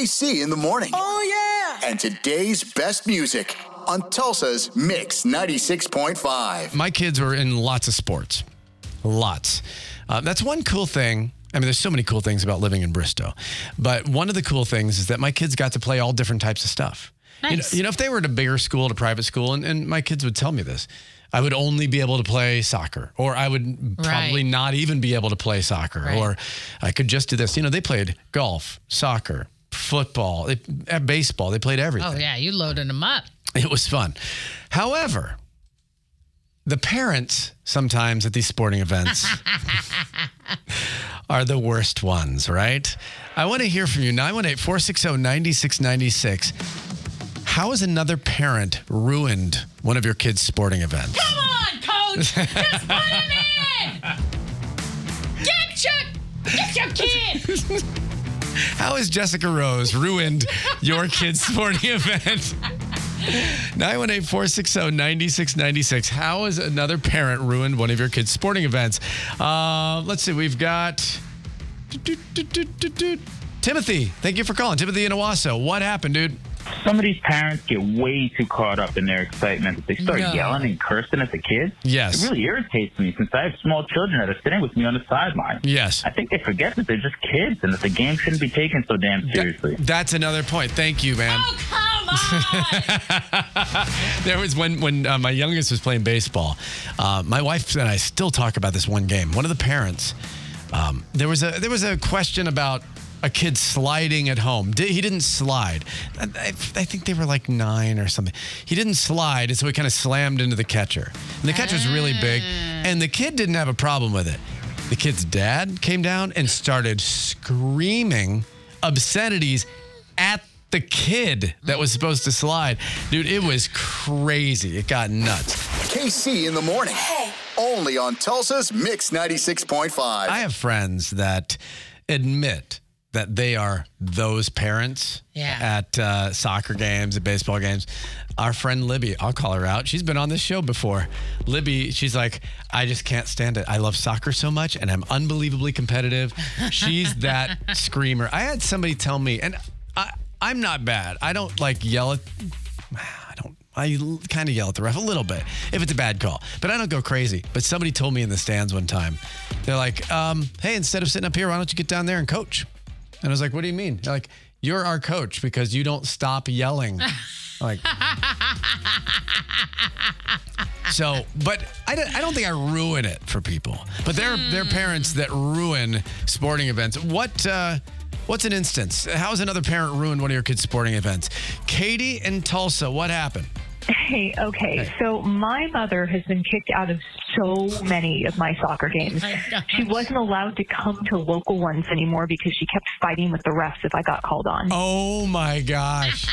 KC in the morning. Oh, yeah. And today's best music on Tulsa's Mix 96.5. My kids were in lots of sports. Lots. That's one cool thing. I mean, there's so many cool things about living in Bristow. But one of the cool things is that my kids got to play all different types of stuff. Nice. You know, if they were at a bigger school, at a private school, and my kids would tell me this, I would only be able to play soccer, or I would probably not even be able to play soccer, or I could just do this. You know, they played golf, soccer, football, baseball. They played everything. Oh, yeah. You loaded them up. It was fun. However, the parents sometimes at these sporting events are the worst ones, right? I want to hear from you. 918-460-9696. How has another parent ruined one of your kids' sporting events? Come on, coach! Just put him in! Get your kid! How has Jessica Rose ruined your kid's sporting event? 918-460-9696. How has another parent ruined one of your kids' sporting events? Let's see. We've got Timothy. Thank you for calling. Timothy in Owasso. What happened, dude? Some of these parents get way too caught up in their excitement. They start yelling and cursing at the kids. Yes. It really irritates me since I have small children that are sitting with me on the sideline. Yes. I think they forget that they're just kids and that the game shouldn't be taken so damn seriously. That's another point. Thank you, man. Oh, come on! There was when my youngest was playing baseball. My wife and I still talk about this one game. One of the parents, there was a question about a kid sliding at home. He didn't slide. I think they were like 9 or something. He didn't slide, and so he kind of slammed into the catcher. And the catcher's really big, and the kid didn't have a problem with it. The kid's dad came down and started screaming obscenities at the kid that was supposed to slide. Dude, it was crazy. It got nuts. KC in the morning, only on Tulsa's Mix 96.5. I have friends that admit that they are those parents at soccer games, at baseball games. Our friend Libby, I'll call her out. She's been on this show before. Libby, she's like, I just can't stand it. I love soccer so much, and I'm unbelievably competitive. She's that screamer. I had somebody tell me, and I'm not bad. I don't like yell at... I kind of yell at the ref a little bit if it's a bad call, but I don't go crazy. But somebody told me in the stands one time, they're like, hey, instead of sitting up here, why don't you get down there and coach? And I was like, what do you mean? They're like, you're our coach because you don't stop yelling. Like, so, but I don't think I ruin it for people. But they're parents that ruin sporting events. What's an instance? How has another parent ruined one of your kids' sporting events? Katie in Tulsa, what happened? Hey, okay. Hey. So my mother has been kicked out of so many of my soccer games. She wasn't allowed to come to local ones anymore because she kept fighting with the refs if I got called on. Oh, my gosh.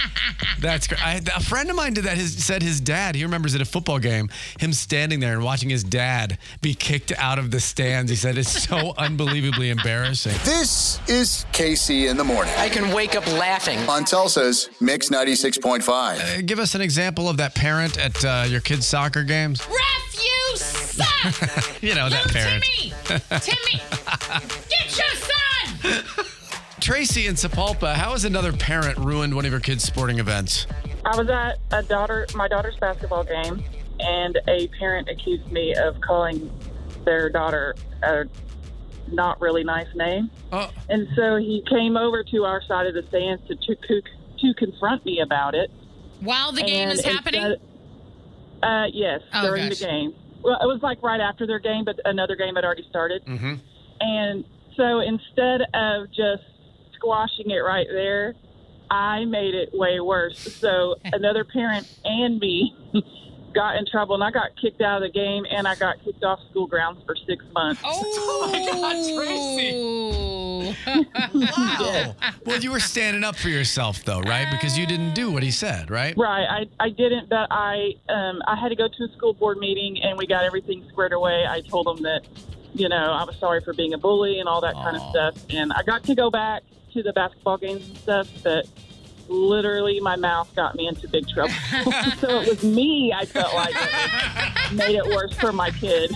That's great. A friend of mine did that. Said his dad, he remembers at a football game, him standing there and watching his dad be kicked out of the stands. He said it's so unbelievably embarrassing. This is KC in the morning. I can wake up laughing. On Tulsa's Mix 96.5. Give us an example of that parent at your kids' soccer games. Ref, you suck! You know, that parent. Timmy! Get your son! Tracy in Sapulpa, how has another parent ruined one of your kids' sporting events? I was at my daughter's basketball game, and a parent accused me of calling their daughter a not really nice name. Oh. And so he came over to our side of the stands to confront me about it. While the game is happening? Yes, during the game. Well, it was like right after their game, but another game had already started. Mm-hmm. And so instead of just squashing it right there, I made it way worse. So another parent and me got in trouble, and I got kicked out of the game, and I got kicked off school grounds for 6 months. Oh, my God, Tracy. Wow. Well, you were standing up for yourself, though, right? Because you didn't do what he said, right? Right. I didn't, but I had to go to a school board meeting, and we got everything squared away. I told them that, you know, I was sorry for being a bully and all that kind of stuff. And I got to go back to the basketball games and stuff, but literally my mouth got me into big trouble. So it was me, I felt like, that made it worse for my kid.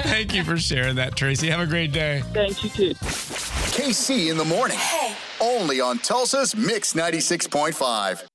Thank you for sharing that, Tracy. Have a great day. Thank you, too. KC in the morning. only on Tulsa's Mix 96.5.